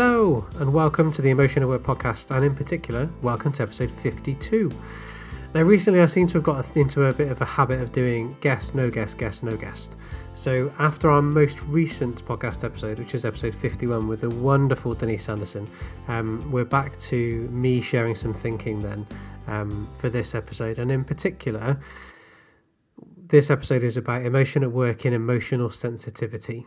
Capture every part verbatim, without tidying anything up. Hello and welcome to the Emotion at Work podcast, and in particular, welcome to episode fifty-two. Now recently I seem to have got into a bit of a habit of doing guest, no guest, guest, no guest. So after our most recent podcast episode, which is episode fifty-one with the wonderful Denise Sanderson, um, we're back to me sharing some thinking then um, for this episode. And in particular, this episode is about emotion at work in emotional sensitivity.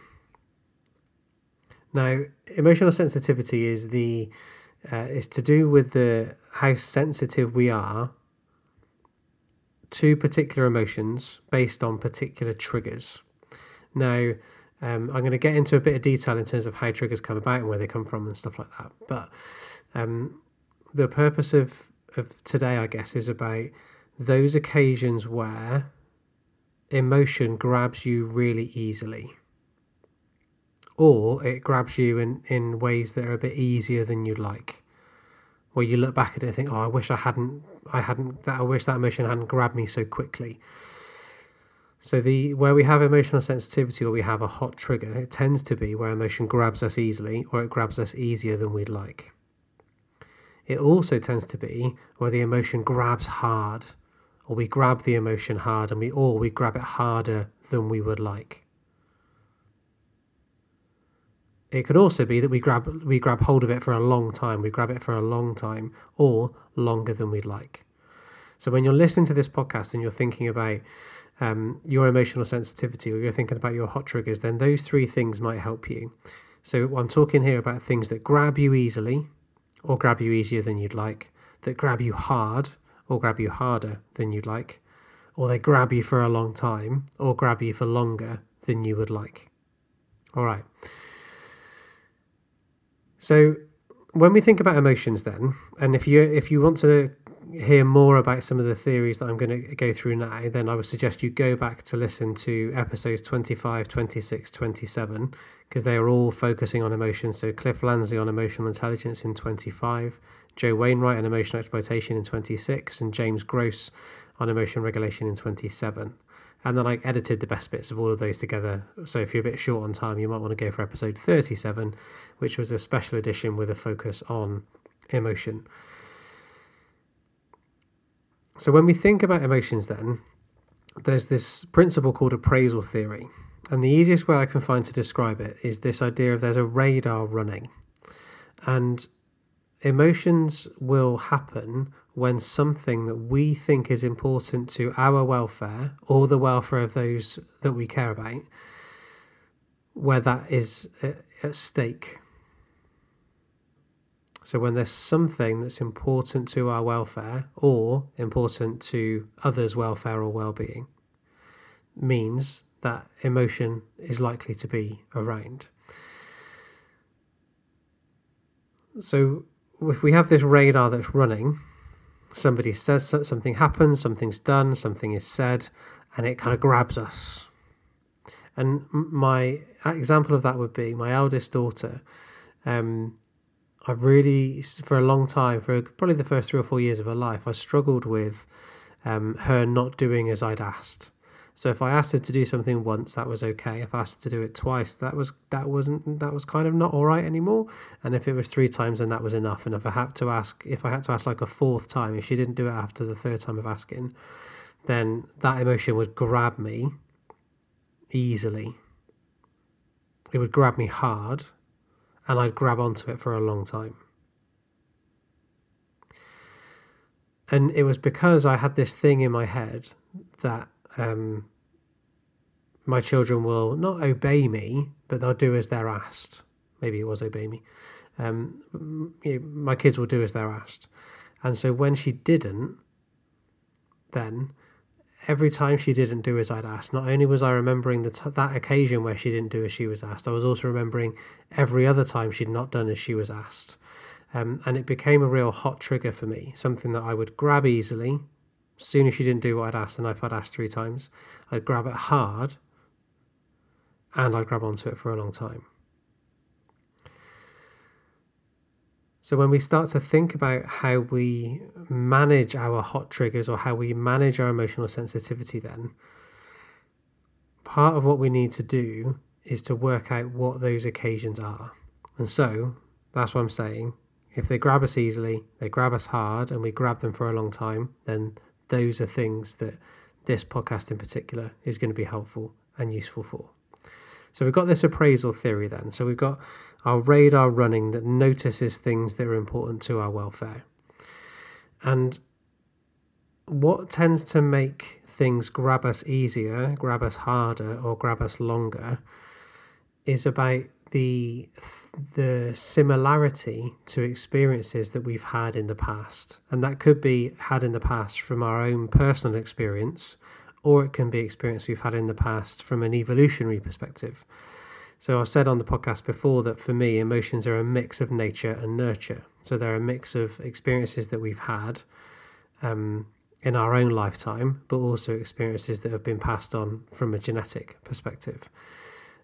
Now, emotional sensitivity is the uh, is to do with the how sensitive we are to particular emotions based on particular triggers. Now, um, I'm going to get into a bit of detail in terms of how triggers come about and where they come from and stuff like that. But um, the purpose of, of today, I guess, is about those occasions where emotion grabs you really easily. Or it grabs you in, in ways that are a bit easier than you'd like, where you look back at it and think, oh, I wish I hadn't, I hadn't, that I wish that emotion hadn't grabbed me so quickly. So the where we have emotional sensitivity or we have a hot trigger, it tends to be where emotion grabs us easily or it grabs us easier than we'd like. It also tends to be where the emotion grabs hard, or we grab the emotion hard and we or we grab it harder than we would like. It could also be that we grab we grab hold of it for a long time, we grab it for a long time, or longer than we'd like. So when you're listening to this podcast and you're thinking about um, your emotional sensitivity, or you're thinking about your hot triggers, then those three things might help you. So I'm talking here about things that grab you easily, or grab you easier than you'd like, that grab you hard, or grab you harder than you'd like, or they grab you for a long time, or grab you for longer than you would like. All right. So when we think about emotions then, and if you if you want to hear more about some of the theories that I'm going to go through now, then I would suggest you go back to listen to episodes twenty-five, twenty-six, twenty-seven, because they are all focusing on emotions. So Cliff Lansley on emotional intelligence in twenty-five, Joe Wainwright on emotional exploitation in twenty-six, and James Gross on emotion regulation in twenty-seven. And then I edited the best bits of all of those together. So if you're a bit short on time, you might want to go for episode thirty-seven, which was a special edition with a focus on emotion. So when we think about emotions then, there's this principle called appraisal theory. And the easiest way I can find to describe it is this idea of there's a radar running. And emotions will happen when something that we think is important to our welfare or the welfare of those that we care about, where that is at stake. So when there's something that's important to our welfare or important to others' welfare or well-being, means that emotion is likely to be around. So if we have this radar that's running, somebody says something happens, something's done, something is said, and it kind of grabs us. And my example of that would be my eldest daughter. Um, I've really, for a long time, for probably the first three or four years of her life, I struggled with um, her not doing as I'd asked. So if I asked her to do something once, that was okay. If I asked her to do it twice, that was that wasn't that was kind of not all right anymore. And if it was three times, then that was enough. And if I had to ask, if I had to ask like a fourth time, if she didn't do it after the third time of asking, then that emotion would grab me easily. It would grab me hard, and I'd grab onto it for a long time. And it was because I had this thing in my head that Um, my children will not obey me, but they'll do as they're asked. Maybe it was obey me. Um, you know, my kids will do as they're asked. And so when she didn't, then every time she didn't do as I'd asked, not only was I remembering the t- that occasion where she didn't do as she was asked, I was also remembering every other time she'd not done as she was asked. Um, and it became a real hot trigger for me, something that I would grab easily. Soon as she didn't do what I'd asked, and if I'd asked three times, I'd grab it hard and I'd grab onto it for a long time. So when we start to think about how we manage our hot triggers or how we manage our emotional sensitivity then, part of what we need to do is to work out what those occasions are. And so That's what I'm saying. If they grab us easily, they grab us hard, and we grab them for a long time, then those are things that this podcast in particular is going to be helpful and useful for. So we've got this appraisal theory then. So we've got our radar running that notices things that are important to our welfare. And what tends to make things grab us easier, grab us harder, or grab us longer is about the the similarity to experiences that we've had in the past. And that could be had in the past from our own personal experience, or it can be experience we've had in the past from an evolutionary perspective. So I've said on the podcast before that for me, emotions are a mix of nature and nurture. So they're a mix of experiences that we've had um, in our own lifetime, but also experiences that have been passed on from a genetic perspective,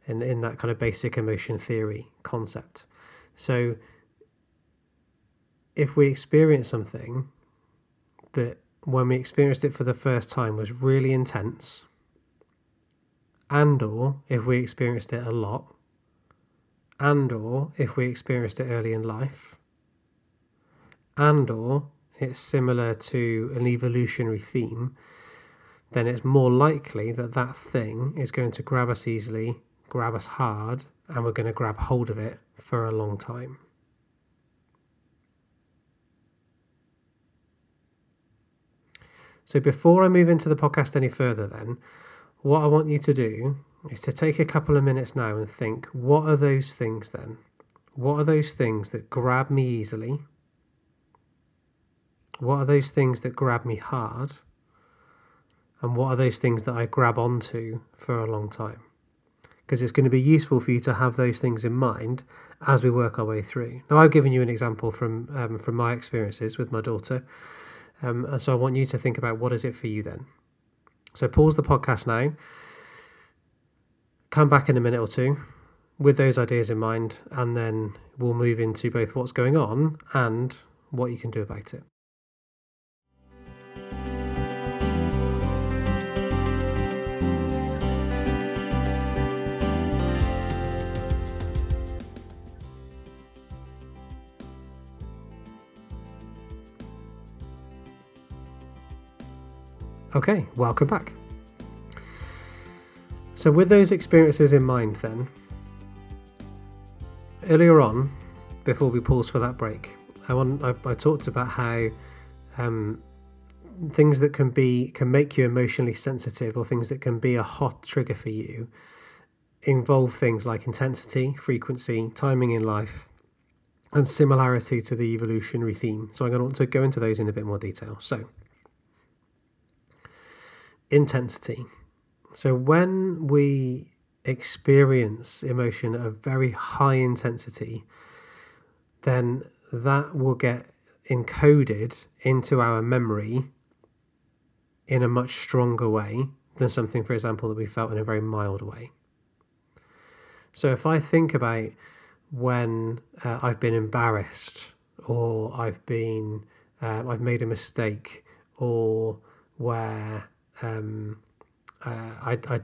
and in, in that kind of basic emotion theory concept. So if we experience something that when we experienced it for the first time was really intense, and or if we experienced it a lot, and or if we experienced it early in life, and or it's similar to an evolutionary theme, then it's more likely that that thing is going to grab us easily, grab us hard, and we're going to grab hold of it for a long time. So before I move into the podcast any further then, what I want you to do is to take a couple of minutes now and think, what are those things then? What are those things that grab me easily? What are those things that grab me hard? And what are those things that I grab onto for a long time? Because it's going to be useful for you to have those things in mind as we work our way through. Now, I've given you an example from um, from my experiences with my daughter. Um, and so I want you to think about what is it for you then. So pause the podcast now, come back in a minute or two with those ideas in mind, and then we'll move into both what's going on and what you can do about it. Okay, welcome back. So with those experiences in mind then, earlier on, before we pause for that break, I want, I, I talked about how um, things that can be can make you emotionally sensitive, or things that can be a hot trigger for you, involve things like intensity, frequency, timing in life, and similarity to the evolutionary theme. So I'm going to want to go into those in a bit more detail. So intensity. So when we experience emotion at a very high intensity, then that will get encoded into our memory in a much stronger way than something, for example, that we felt in a very mild way. So if I think about when uh, I've been embarrassed, or I've been, uh, I've made a mistake, or where Um, uh, I, I,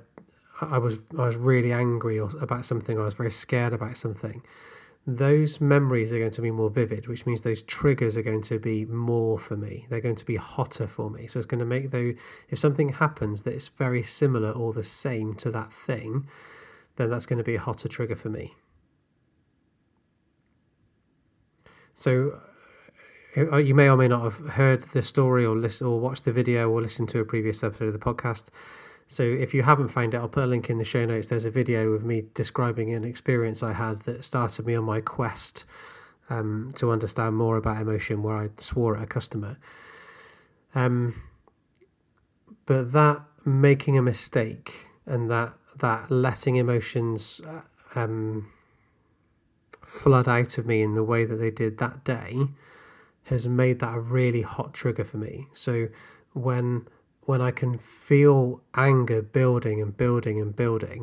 I was I was really angry about something, or I was very scared about something. Those memories are going to be more vivid, which means those triggers are going to be more for me. They're going to be hotter for me. So it's going to make though, if something happens that is very similar or the same to that thing, then that's going to be a hotter trigger for me. So you may or may not have heard the story, or listen, or watched the video, or listened to a previous episode of the podcast. So if you haven't found it, I'll put a link in the show notes. There's a video of me describing an experience I had that started me on my quest um, to understand more about emotion, where I swore at a customer. Um, but that making a mistake, and that that letting emotions um, flood out of me in the way that they did that day, has made that a really hot trigger for me. So when when I can feel anger building and building and building,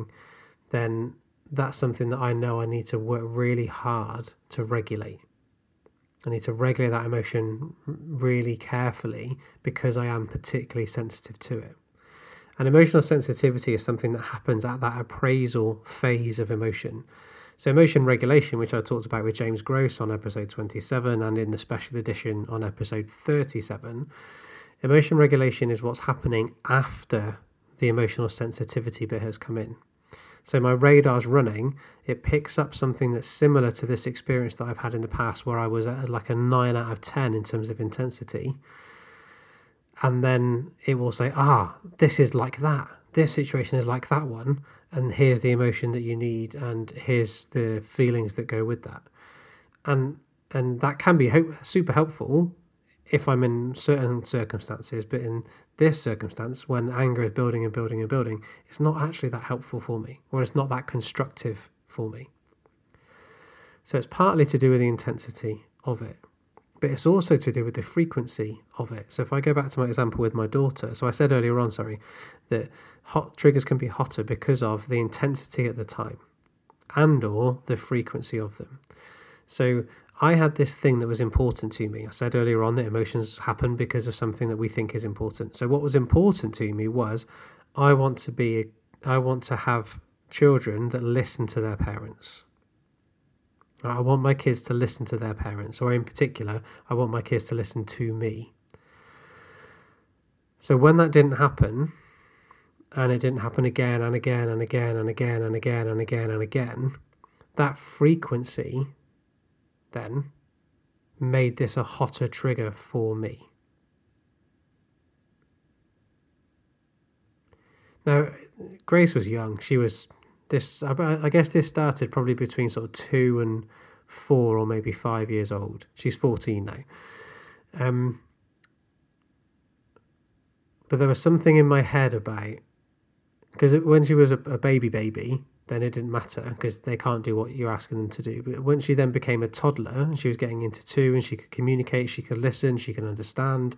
then that's something that I know I need to work really hard to regulate. I need to regulate that emotion really carefully, because I am particularly sensitive to it. And emotional sensitivity is something that happens at that appraisal phase of emotion. So emotion regulation, which I talked about with James Gross on episode twenty-seven and in the special edition on episode thirty-seven, emotion regulation is what's happening after the emotional sensitivity bit has come in. So my radar's running, it picks up something that's similar to this experience that I've had in the past where I was at like a nine out of ten in terms of intensity. And then it will say, ah, this is like that. This situation is like that one. And here's the emotion that you need, and here's the feelings that go with that. And and that can be ho- super helpful if I'm in certain circumstances, but in this circumstance, when anger is building and building and building, it's not actually that helpful for me, or it's not that constructive for me. So it's partly to do with the intensity of it, but it's also to do with the frequency of it. So if I go back to my example with my daughter, so I said earlier on, sorry, that hot triggers can be hotter because of the intensity at the time and or the frequency of them. So I had this thing that was important to me. I said earlier on that emotions happen because of something that we think is important. So what was important to me was I want to be, I want to have children that listen to their parents. I want my kids to listen to their parents, or in particular, I want my kids to listen to me. So when that didn't happen, and it didn't happen again and again and again and again and again and again and again, that frequency then made this a hotter trigger for me. Now, Grace was young. She was... This, I guess this started probably between sort of two and four or maybe five years old. She's fourteen now. Um, but there was something in my head about, because when she was a, a baby baby, then it didn't matter because they can't do what you're asking them to do. But when she then became a toddler and she was getting into two and she could communicate, she could listen, she could understand,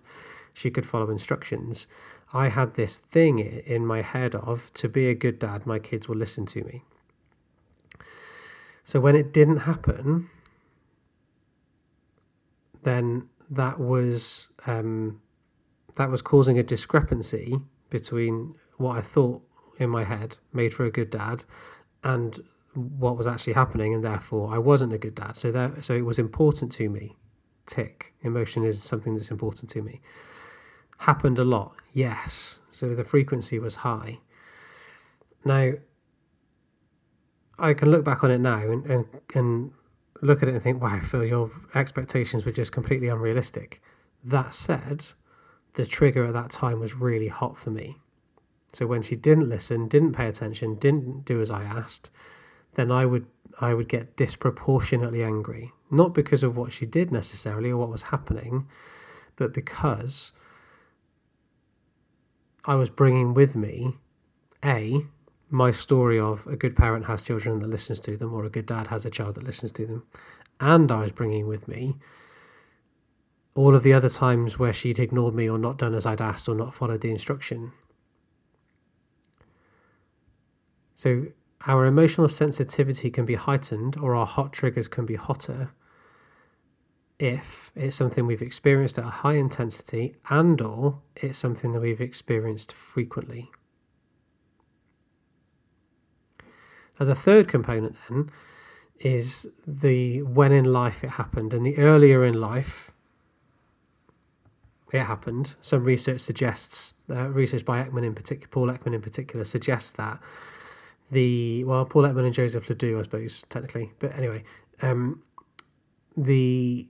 she could follow instructions, I had this thing in my head of, to be a good dad, my kids will listen to me. So when it didn't happen, then that was um, that was causing a discrepancy between what I thought in my head made for a good dad and what was actually happening, and therefore I wasn't a good dad. So there, so it was important to me. Tick. Emotion is something that's important to me. Happened a lot, yes. So the frequency was high. Now, I can look back on it now and, and, and look at it and think, wow, Phil, your expectations were just completely unrealistic. That said, the trigger at that time was really hot for me. So when she didn't listen, didn't pay attention, didn't do as I asked, then I would I would get disproportionately angry. Not because of what she did necessarily or what was happening, but because I was bringing with me, A, my story of a good parent has children that listens to them, or a good dad has a child that listens to them. And I was bringing with me all of the other times where she'd ignored me or not done as I'd asked or not followed the instruction. So our emotional sensitivity can be heightened, or our hot triggers can be hotter, if it's something we've experienced at a high intensity and or it's something that we've experienced frequently. Now the third component then is the when in life it happened, and the earlier in life it happened. Some research suggests, uh, research by Ekman in particular, Paul Ekman in particular, suggests that the, well, Paul Ekman and Joseph Ledoux, I suppose, technically, but anyway, um, the...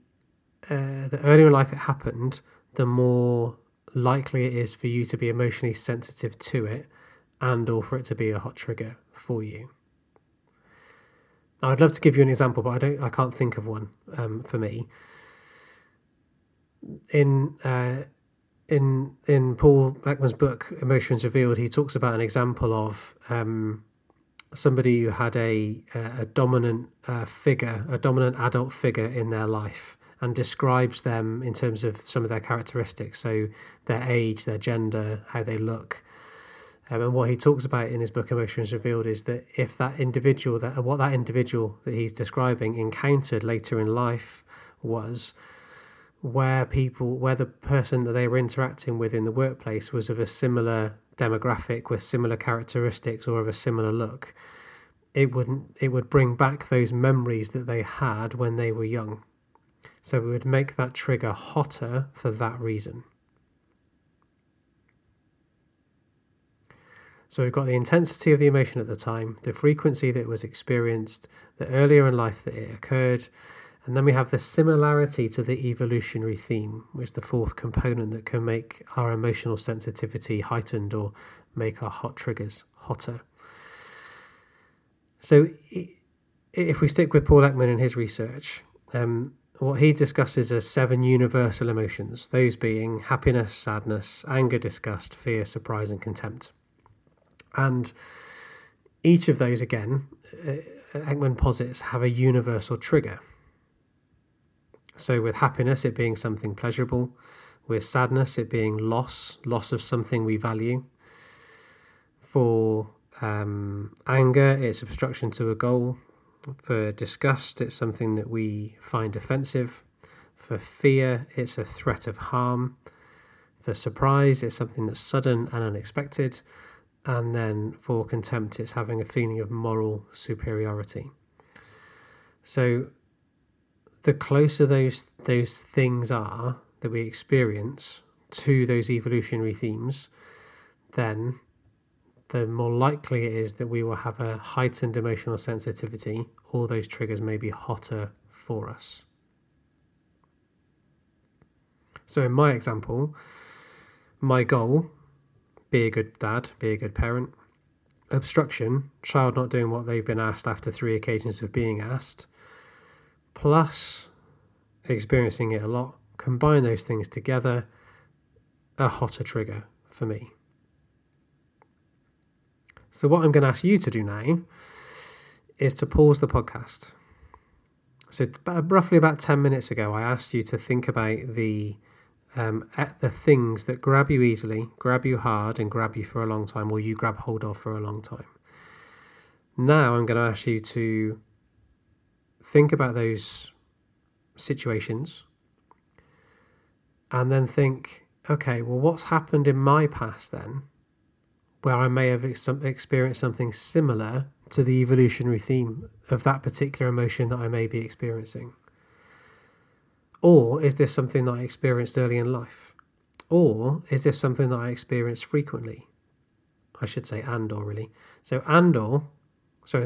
Uh, the earlier in life it happened, the more likely it is for you to be emotionally sensitive to it and or for it to be a hot trigger for you. Now, I'd love to give you an example, but I don't. I can't think of one um, for me. In uh, in in Paul Ekman's book, Emotions Revealed, he talks about an example of um, somebody who had a, a dominant uh, figure, a dominant adult figure in their life, and describes them in terms of some of their characteristics, so their age, their gender, how they look. Um, and what he talks about in his book, Emotions Revealed, is that if that individual, that what that individual that he's describing encountered later in life was where people, where the person that they were interacting with in the workplace was of a similar demographic with similar characteristics or of a similar look, it wouldn't it would bring back those memories that they had when they were young. So we would make that trigger hotter for that reason. So we've got the intensity of the emotion at the time, the frequency that it was experienced, the earlier in life that it occurred, and then we have the similarity to the evolutionary theme, which is the fourth component that can make our emotional sensitivity heightened or make our hot triggers hotter. So if we stick with Paul Ekman and his research, um, what he discusses are seven universal emotions, those being happiness, sadness, anger, disgust, fear, surprise, and contempt. And each of those, again, Ekman posits, have a universal trigger. So with happiness, it being something pleasurable. With sadness, it being loss, loss of something we value. For um, anger, it's obstruction to a goal. For disgust, it's something that we find offensive. For fear, it's a threat of harm. For surprise, it's something that's sudden and unexpected. And then for contempt, it's having a feeling of moral superiority. So the closer those those things are that we experience to those evolutionary themes, then the more likely it is that we will have a heightened emotional sensitivity, or those triggers may be hotter for us. So in my example, my goal: be a good dad, be a good parent. Obstruction: child not doing what they've been asked after three occasions of being asked. Plus experiencing it a lot. Combine those things together, a hotter trigger for me. So what I'm going to ask you to do now is to pause the podcast. So roughly about ten minutes ago, I asked you to think about the Um, at the things that grab you easily, grab you hard, and grab you for a long time, or you grab hold of for a long time. Now I'm going to ask you to think about those situations and then think, okay, well, what's happened in my past then where I may have ex- experienced something similar to the evolutionary theme of that particular emotion that I may be experiencing? Or is this something that I experienced early in life? Or is this something that I experience frequently? I should say and or, really. So and or, so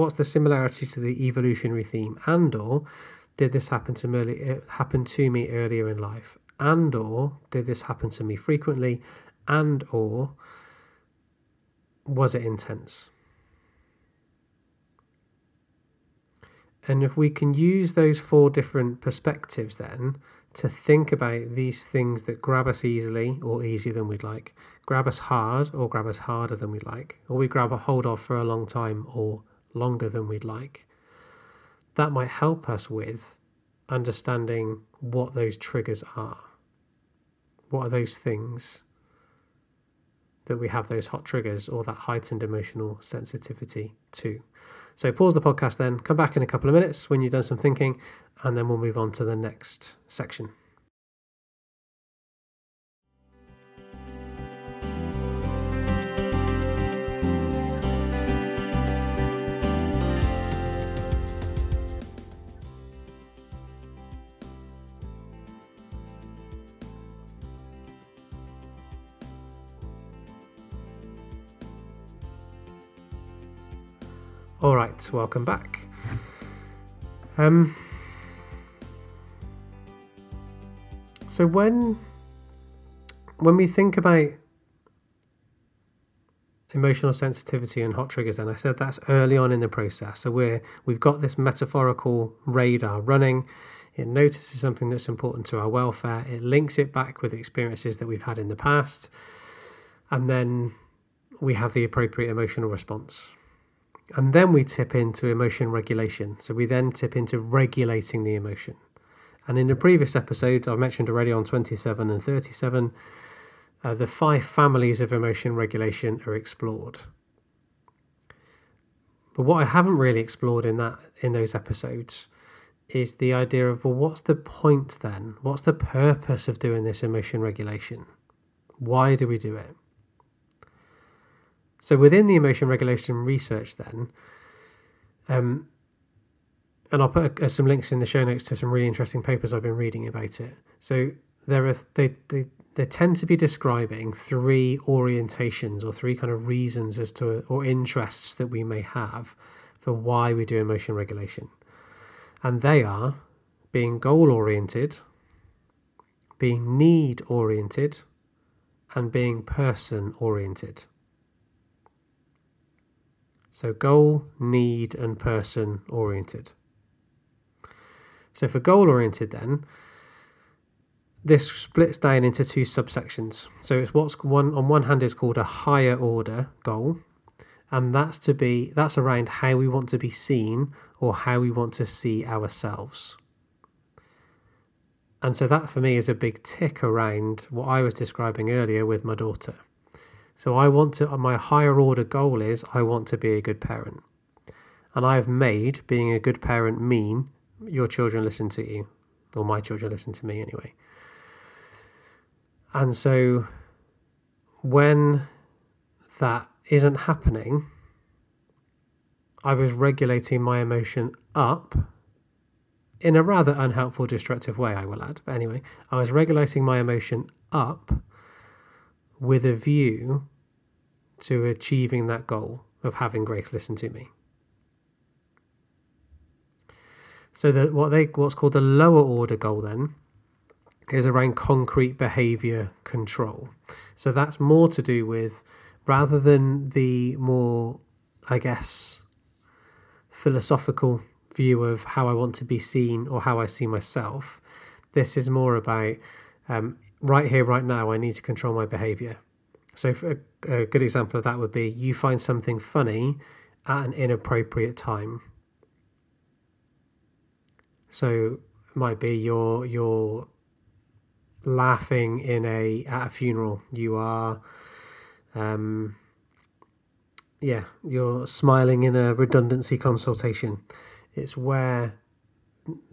what's the similarity to the evolutionary theme? And or, did this happen to me, early, happen to me earlier in life? And or, did this happen to me frequently? And or, was it intense? And if we can use those four different perspectives then to think about these things that grab us easily or easier than we'd like, grab us hard or grab us harder than we'd like, or we grab a hold of for a long time or longer than we'd like, that might help us with understanding what those triggers are. What are those things that we have those hot triggers or that heightened emotional sensitivity to? So pause the podcast then, come back in a couple of minutes when you've done some thinking, and then we'll move on to the next section. All right, welcome back. Um, so when when we think about emotional sensitivity and hot triggers, and I said that's early on in the process. So we're we've got this metaphorical radar running. It notices something that's important to our welfare. It links it back with experiences that we've had in the past, and then we have the appropriate emotional response. And then we tip into emotion regulation. So we then tip into regulating the emotion. And in the previous episode, I've mentioned already on twenty-seven and thirty-seven, uh, the five families of emotion regulation are explored. But what I haven't really explored in that in those episodes is the idea of, well, what's the point then? What's the purpose of doing this emotion regulation? Why do we do it? So within the emotion regulation research then, Um, and I'll put a, a, some links in the show notes to some really interesting papers I've been reading about it. So there are they, they they tend to be describing three orientations or three kind of reasons as to or interests that we may have for why we do emotion regulation, and they are being goal oriented, being need oriented, and being person oriented. So goal, need, and person oriented. So for goal oriented then, this splits down into two subsections. So it's what's one on one hand is called a higher order goal, and that's to be that's around how we want to be seen or how we want to see ourselves. And so that for me is a big tick around what I was describing earlier with my daughter. So I want to, my higher order goal is I want to be a good parent. And I've made being a good parent mean your children listen to you, or my children listen to me anyway. And so when that isn't happening, I was regulating my emotion up in a rather unhelpful, destructive way, I will add. But anyway, I was regulating my emotion up with a view to achieving that goal of having Grace listen to me. So that what they what's called the lower order goal then is around concrete behavior control. So that's more to do with, rather than the more, I guess, philosophical view of how I want to be seen or how I see myself, this is more about um, right here, right now, I need to control my behavior. So for a, a good example of that would be you find something funny at an inappropriate time. So it might be you're, you're laughing in a at a funeral. You are, um, yeah, you're smiling in a redundancy consultation. It's where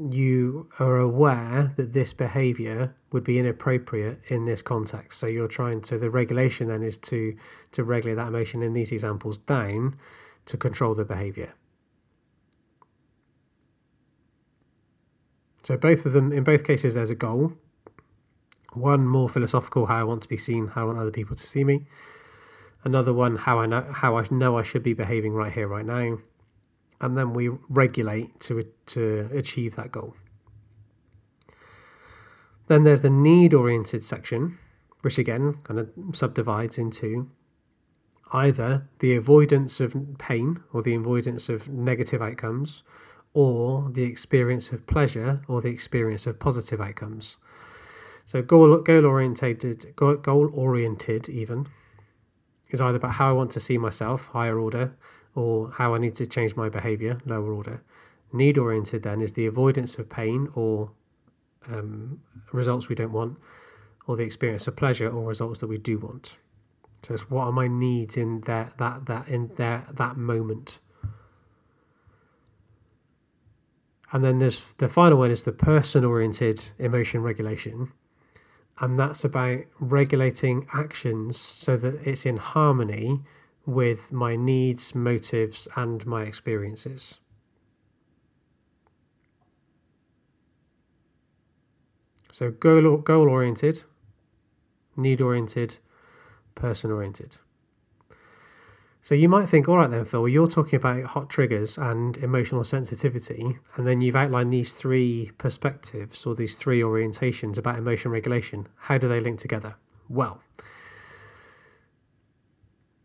you are aware that this behavior would be inappropriate in this context. So you're trying to, the regulation then is to, to regulate that emotion in these examples down to control the behavior. So both of them, in both cases, there's a goal. One more philosophical, how I want to be seen, how I want other people to see me. Another one, how I know, how I know I should be behaving right here, right now. And then we regulate to to achieve that goal. Then there's the need-oriented section, which again kind of subdivides into either the avoidance of pain or the avoidance of negative outcomes, or the experience of pleasure or the experience of positive outcomes. So goal goal-oriented, goal-oriented even, is either about how I want to see myself, higher order, or how I need to change my behaviour, lower order. Need-oriented then is the avoidance of pain or um, results we don't want, or the experience of pleasure or results that we do want. So it's what are my needs in that that that in that that moment. And then there's the final one is the person-oriented emotion regulation, and that's about regulating actions so that it's in harmony with my needs, motives, and my experiences. So goal, goal-oriented, need-oriented, person-oriented. So you might think, all right then, Phil, you're talking about hot triggers and emotional sensitivity, and then you've outlined these three perspectives or these three orientations about emotion regulation. How do they link together? Well,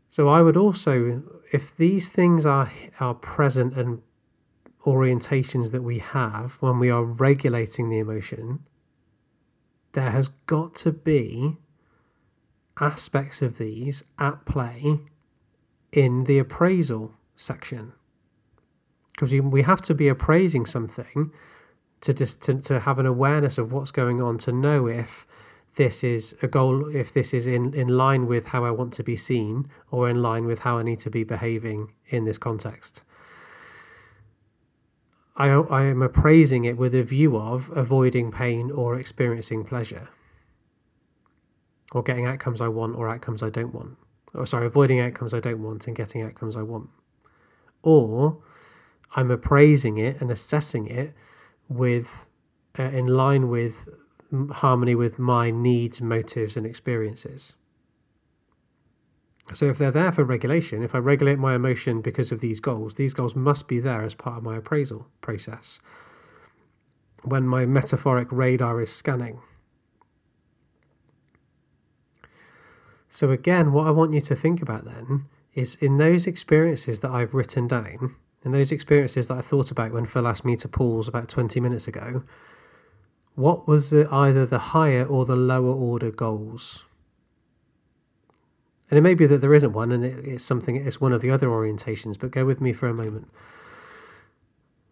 so I would also, if these things are are present and orientations that we have when we are regulating the emotion, there has got to be aspects of these at play in the appraisal section. Because we have to be appraising something to just to, to have an awareness of what's going on, to know if this is a goal, if this is in, in line with how I want to be seen or in line with how I need to be behaving in this context. I, I am appraising it with a view of avoiding pain or experiencing pleasure or getting outcomes I want or outcomes I don't want. Or sorry, avoiding outcomes I don't want and getting outcomes I want. Or I'm appraising it and assessing it with uh, in line with harmony with my needs, motives and experiences. So if they're there for regulation, if I regulate my emotion because of these goals, these goals must be there as part of my appraisal process when my metaphoric radar is scanning. So again, what I want you to think about then is in those experiences that I've written down, in those experiences that I thought about when Phil asked me to pause about twenty minutes ago, what was the, either the higher or the lower order goals? And it may be that there isn't one, and it, it's something, it's one of the other orientations, but go with me for a moment.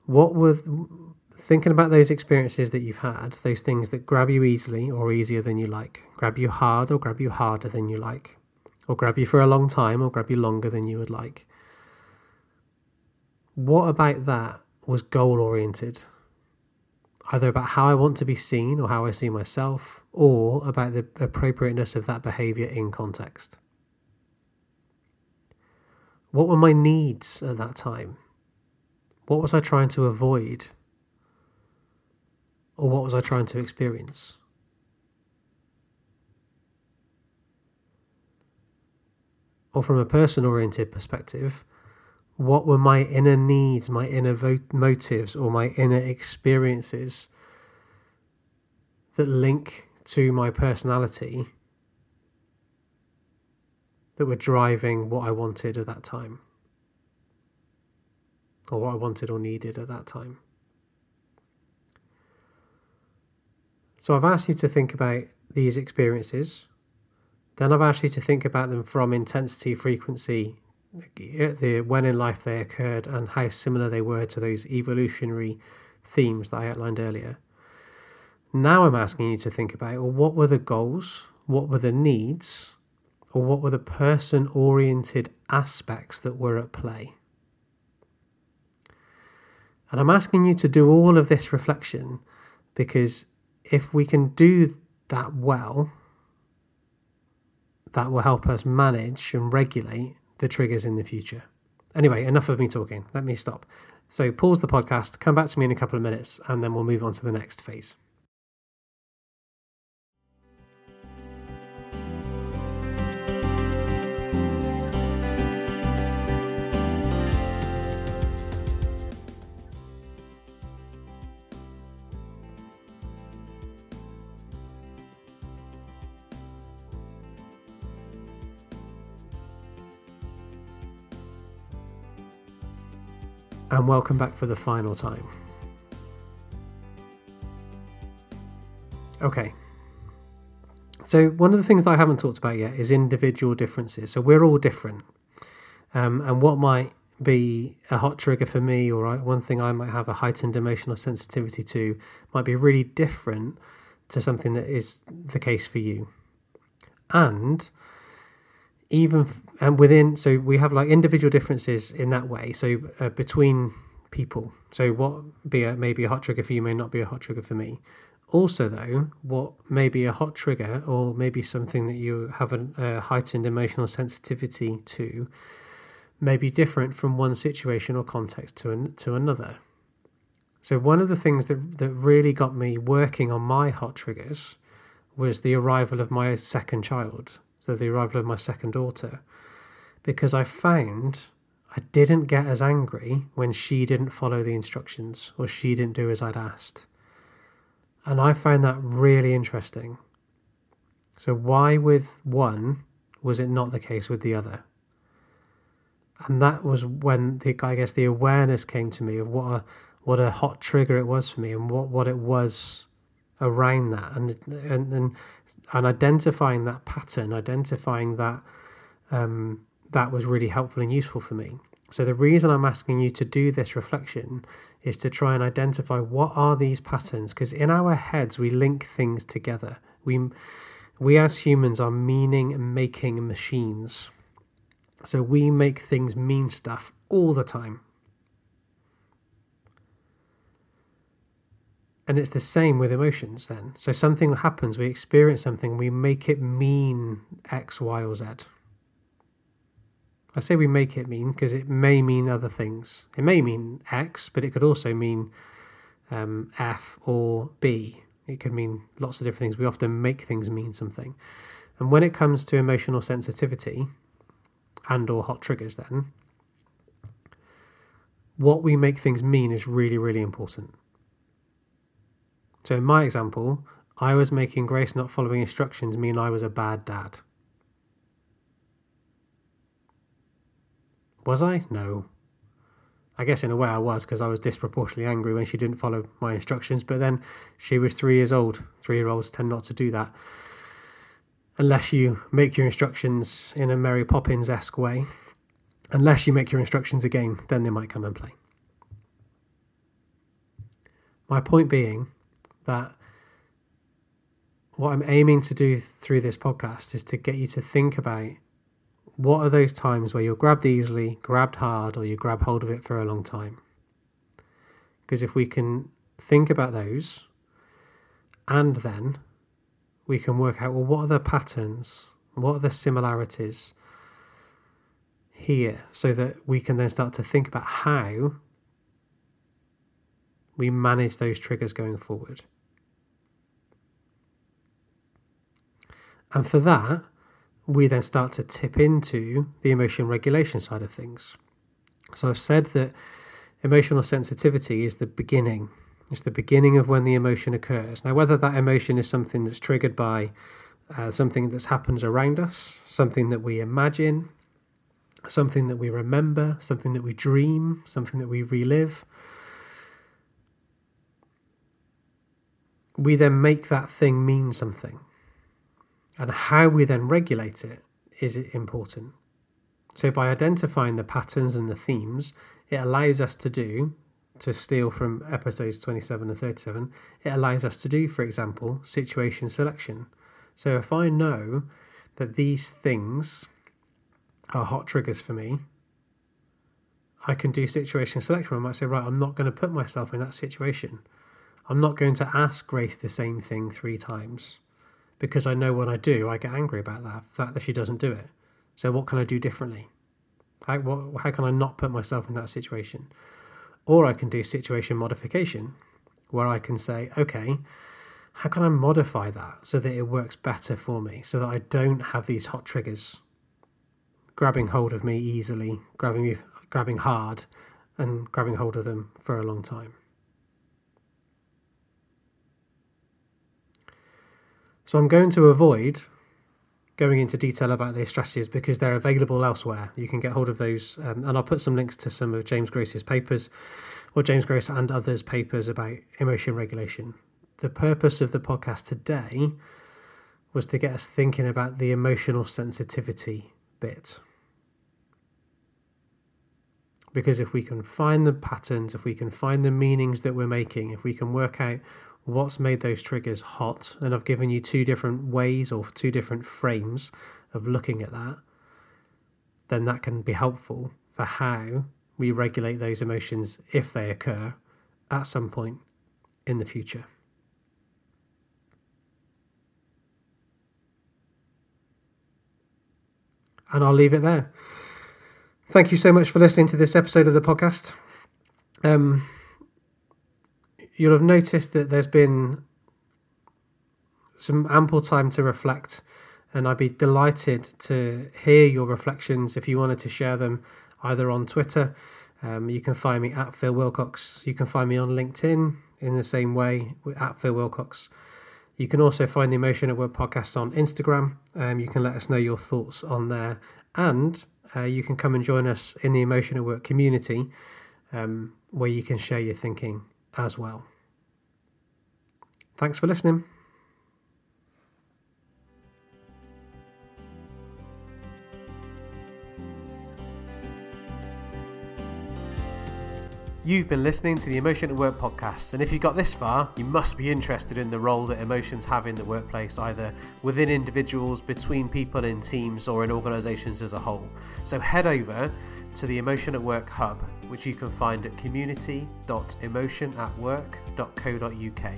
What were, thinking about those experiences that you've had, those things that grab you easily or easier than you like, grab you hard or grab you harder than you like, or grab you for a long time or grab you longer than you would like. What about that was goal-oriented? Either about how I want to be seen or how I see myself, or about the appropriateness of that behaviour in context. What were my needs at that time? What was I trying to avoid? Or what was I trying to experience? Or from a person-oriented perspective, what were my inner needs, my inner vo- motives, or my inner experiences that link to my personality that were driving what I wanted at that time, or what I wanted or needed at that time? So I've asked you to think about these experiences. Then I've asked you to think about them from intensity, frequency, the when in life they occurred and how similar they were to those evolutionary themes that I outlined earlier. Now I'm asking you to think about, well, what were the goals, what were the needs, or what were the person-oriented aspects that were at play? And I'm asking you to do all of this reflection because if we can do that well, that will help us manage and regulate the triggers in the future. Anyway, enough of me talking. Let me stop. So pause the podcast, come back to me in a couple of minutes, and then we'll move on to the next phase. And welcome back for the final time. Okay. So one of the things that I haven't talked about yet is individual differences. So we're all different. Um, and what might be a hot trigger for me, or one thing I might have a heightened emotional sensitivity to, might be really different to something that is the case for you. And even and within, so we have like individual differences in that way, so uh, between people. So what be a, maybe a hot trigger for you may not be a hot trigger for me. Also though, what may be a hot trigger or maybe something that you have a uh, heightened emotional sensitivity to may be different from one situation or context to an, to another. So one of the things that that really got me working on my hot triggers was the arrival of my second child. So the arrival of my second daughter, because I found I didn't get as angry when she didn't follow the instructions or she didn't do as I'd asked. And I found that really interesting. So why with one was it not the case with the other? And that was when the, I guess the awareness came to me of what a what a hot trigger it was for me and what, what it was around that, and and and, and identifying that pattern, identifying that um, that was really helpful and useful for me. So the reason I'm asking you to do this reflection is to try and identify what are these patterns, because in our heads we link things together. We we as humans are meaning and making machines. So we make things mean stuff all the time. And it's the same with emotions then. So something happens, we experience something, we make it mean X, Y, or Z. I say we make it mean because it may mean other things. It may mean X, but it could also mean um, F or B. It could mean lots of different things. We often make things mean something. And when it comes to emotional sensitivity and or hot triggers, then what we make things mean is really, really important. So in my example, I was making Grace not following instructions mean I was a bad dad. Was I? No. I guess in a way I was, because I was disproportionately angry when she didn't follow my instructions, but then she was three years old. Three-year-olds tend not to do that. Unless you make your instructions in a Mary Poppins-esque way. Unless you make your instructions a game, then they might come and play. My point being that what I'm aiming to do through this podcast is to get you to think about what are those times where you're grabbed easily, grabbed hard, or you grab hold of it for a long time. Because if we can think about those, and then we can work out, well, what are the patterns? What are the similarities here? So that we can then start to think about how we manage those triggers going forward. And for that, we then start to tip into the emotion regulation side of things. So I've said that emotional sensitivity is the beginning. It's the beginning of when the emotion occurs. Now, whether that emotion is something that's triggered by uh, something that happens around us, something that we imagine, something that we remember, something that we dream, something that we relive, we then make that thing mean something. And how we then regulate it is important. So by identifying the patterns and the themes, it allows us to do, to steal from episodes twenty-seven and thirty-seven, it allows us to do, for example, situation selection. So if I know that these things are hot triggers for me, I can do situation selection. I might say, right, I'm not going to put myself in that situation. I'm not going to ask Grace the same thing three times. Because I know when I do, I get angry about that, the fact that she doesn't do it. So what can I do differently? How, what, how can I not put myself in that situation? Or I can do situation modification, where I can say, okay, how can I modify that so that it works better for me, so that I don't have these hot triggers grabbing hold of me easily, grabbing me, grabbing hard, and grabbing hold of them for a long time. So I'm going to avoid going into detail about these strategies because they're available elsewhere. You can get hold of those, um, and I'll put some links to some of James Gross's papers, or James Gross and others' papers about emotion regulation. The purpose of the podcast today was to get us thinking about the emotional sensitivity bit. Because if we can find the patterns, if we can find the meanings that we're making, if we can work out what's made those triggers hot, and I've given you two different ways or two different frames of looking at that, then that can be helpful for how we regulate those emotions if they occur at some point in the future. And I'll leave it there. Thank you so much for listening to this episode of the podcast. Um... You'll have noticed that there's been some ample time to reflect, and I'd be delighted to hear your reflections if you wanted to share them either on Twitter. Um, you can find me at Phil Wilcox. You can find me on LinkedIn in the same way, at Phil Wilcox. You can also find the Emotion at Work podcast on Instagram. Um, you can let us know your thoughts on there, and uh, you can come and join us in the Emotion at Work community um, where you can share your thinking as well. Thanks for listening. You've been listening to the Emotion at Work podcast, and if you got this far, you must be interested in the role that emotions have in the workplace, either within individuals, between people in teams, or in organisations as a whole. So head over to the Emotion at Work hub, which you can find at community dot emotion at work dot co dot uk.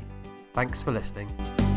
Thanks for listening.